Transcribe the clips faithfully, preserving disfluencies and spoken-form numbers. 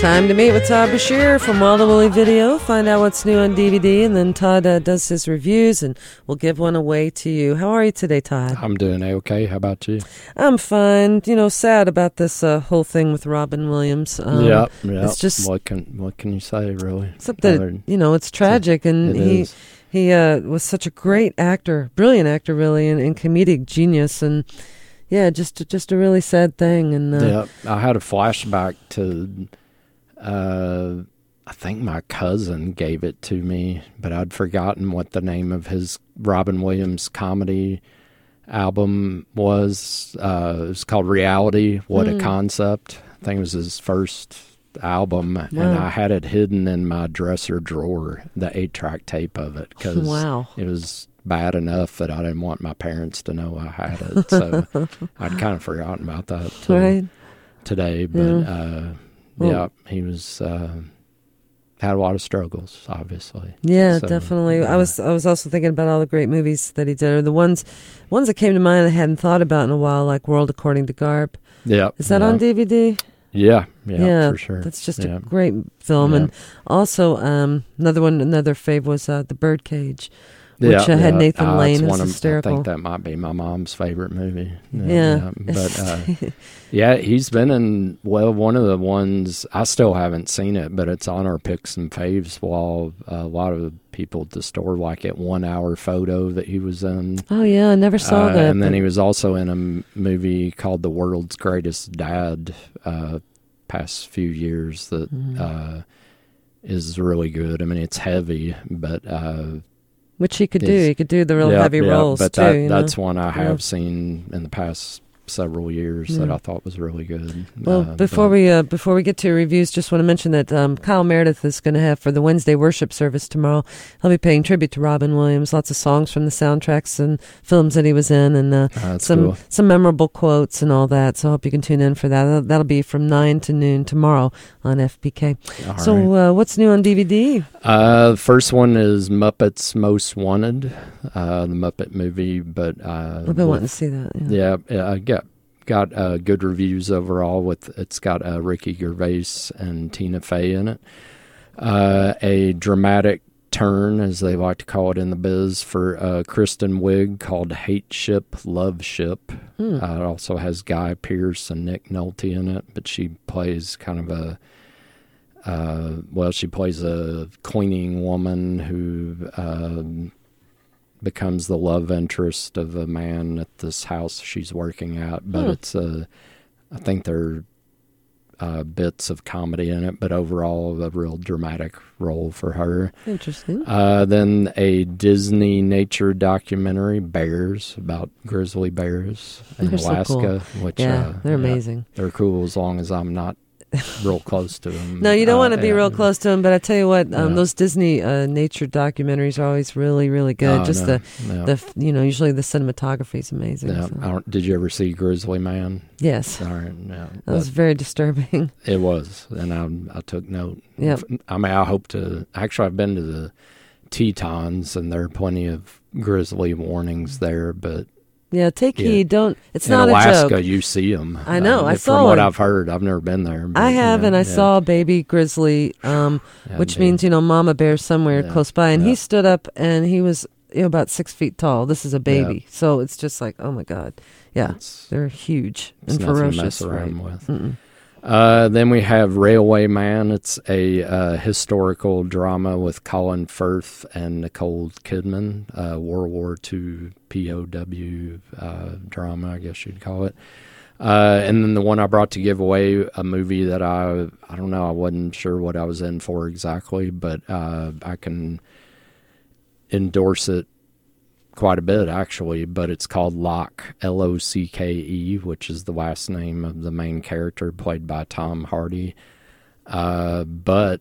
Time to meet with Todd Bashir from Wild and Woolly Video. Find out what's new on D V D, and then Todd uh, does his reviews, and we'll give one away to you. How are you today, Todd? I'm doing A-okay. How about you? I'm fine. You know, sad about this uh, whole thing with Robin Williams. Um, yeah, yeah. It's just what can what can you say, really? Something you know, it's tragic, and it he is. he uh, was such a great actor, brilliant actor, really, and, and comedic genius, and. Yeah, just just a really sad thing. And uh, yeah, I had a flashback to, uh, I think my cousin gave it to me, but I'd forgotten what the name of his Robin Williams comedy album was. Uh, it was called Reality, What mm. a Concept. I think it was his first album, wow. And I had it hidden in my dresser drawer, the eight-track tape of it, because wow. it was bad enough that I didn't want my parents to know I had it, so I'd kind of forgotten about that till right. today. But yeah, uh, well, yeah he was uh, had a lot of struggles, obviously. Yeah, so, definitely. Yeah. I was I was also thinking about all the great movies that he did, or the ones ones that came to mind I hadn't thought about in a while, like World According to Garp. Yeah, is that yeah. on D V D? Yeah, yeah, yeah, for sure. That's just yeah. a great film, yeah. and also um, another one, another fave was uh, The Birdcage. Yeah, which I had yeah. Nathan Lane. Uh, is hysterical. Of, I think that might be my mom's favorite movie. Yeah. yeah. yeah. But, uh, yeah, he's been in, well, one of the ones, I still haven't seen it, but it's on our Picks and Faves wall. A lot of people at the store like it, One Hour Photo that he was in. Oh, yeah, I never saw uh, that. And then he was also in a m- movie called The World's Greatest Dad uh, past few years that mm. uh, is really good. I mean, it's heavy, but... Uh, Which he could do. He could do the real yeah, heavy yeah, roles, but too. That, you know? That's one I have yeah. seen in the past several years yeah. that I thought was really good. Well, uh, before but, we uh, before we get to reviews, just want to mention that um, Kyle Meredith is going to have, for the Wednesday worship service tomorrow, he'll be paying tribute to Robin Williams, lots of songs from the soundtracks and films that he was in, and uh, oh, some cool. some memorable quotes and all that, so I hope you can tune in for that. That'll, that'll be from nine to noon tomorrow on F B K. All so right. uh, what's new on D V D? Uh, the first one is Muppets Most Wanted, uh, the Muppet movie, but... Uh, I've been with, wanting to see that. Yeah, yeah I guess. Got uh, good reviews overall. With it's got uh, Ricky Gervais and Tina Fey in it. Uh, a dramatic turn, as they like to call it in the biz, for uh, Kristen Wiig called Hateship Loveship. Mm. Uh, it also has Guy Pearce and Nick Nolte in it, but she plays kind of a uh, well, she plays a cleaning woman who. Uh, becomes the love interest of a man at this house she's working at, but hmm. it's a, I think there are uh, bits of comedy in it, but overall a real dramatic role for her. Interesting. Uh, then a Disney nature documentary, Bears, about grizzly bears in they're Alaska. So cool. Which, yeah, uh, they're amazing. Yeah, they're cool as long as I'm not real close to them. No, you don't uh, want to be and, real close to them, but I tell you what, um, yeah. those Disney uh, nature documentaries are always really, really good. Oh, Just no, the, no. the, you know, usually the cinematography is amazing. No, so. I don't, did you ever see Grizzly Man? Yes. All right, no, that, that was very disturbing. It was, and I, I took note. Yep. I mean, I hope to, actually I've been to the Tetons, and there are plenty of grizzly warnings there, but Yeah, take yeah. heed. Don't. It's in not Alaska, a joke. In Alaska, you see them. I know. Uh, I saw From what one. I've heard, I've never been there. But, I have, you know, and I yeah. saw a baby grizzly, um, yeah, which means, you know, mama bear somewhere yeah. close by. And yeah. he stood up, and he was you know, about six feet tall. This is a baby. Yeah. So it's just like, oh, my God. Yeah, it's, they're huge and ferocious. It's nothing to mess around right? with. Uh, then we have Railway Man. It's a uh, historical drama with Colin Firth and Nicole Kidman, uh, World War Two P O W uh, drama, I guess you'd call it. Uh, and then the one I brought to give away, a movie that I, I don't know, I wasn't sure what I was in for exactly, but uh, I can endorse it quite a bit, actually, but it's called Locke, L O C K E, which is the last name of the main character played by Tom Hardy. Uh, but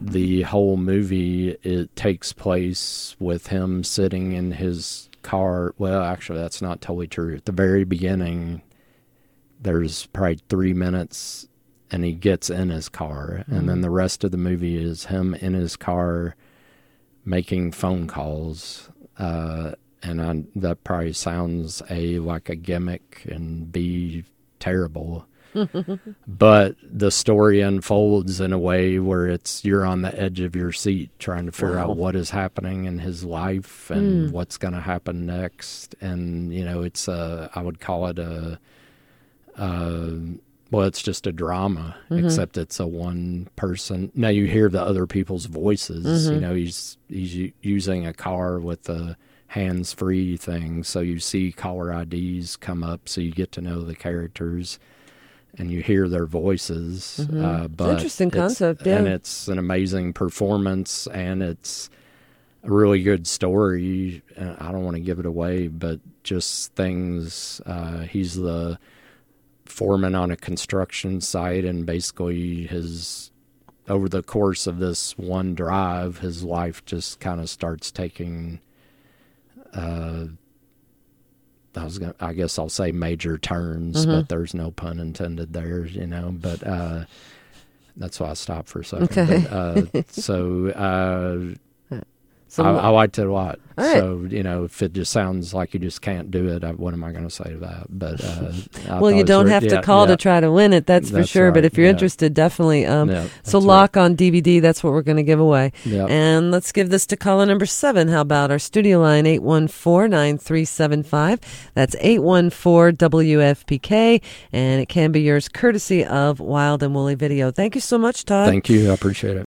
the whole movie, it takes place with him sitting in his car. Well, actually, that's not totally true. At the very beginning, there's probably three minutes, and he gets in his car. Mm-hmm. And then the rest of the movie is him in his car making phone calls. Uh, and I, that probably sounds, A, like a gimmick, and B, terrible. But the story unfolds in a way where it's you're on the edge of your seat trying to figure wow. out what is happening in his life and mm. what's going to happen next. And, you know, it's a, I would call it a, a well, it's just a drama, mm-hmm. except it's a one person. Now you hear the other people's voices. Mm-hmm. You know, he's he's using a car with a hands-free thing. So you see caller I Ds come up, so you get to know the characters. And you hear their voices. Mm-hmm. Uh, but it's interesting concept, it's, yeah. And it's an amazing performance, and it's a really good story. I don't want to give it away, but just things. Uh, he's the foreman on a construction site, and basically his, over the course of this one drive, his life just kind of starts taking... Uh, I was gonna, I guess I'll say major turns, mm-hmm. but there's no pun intended there, you know, but uh, that's why I stopped for a second. Okay. But, uh, so uh, so I, I liked it a lot. Right. So, you know, if it just sounds like you just can't do it, I, what am I going to say to that? But, uh, well, you don't have yeah, to call yeah. to try to win it, that's, that's for sure. Right. But if you're yeah. interested, definitely. Um, yeah, so Locke right. on D V D, that's what we're going to give away. Yep. And let's give this to caller number seven. How about our studio line, eight one four, nine three seven five. That's eight one four W F P K. And it can be yours courtesy of Wild and Woolly Video. Thank you so much, Todd. Thank you. I appreciate it.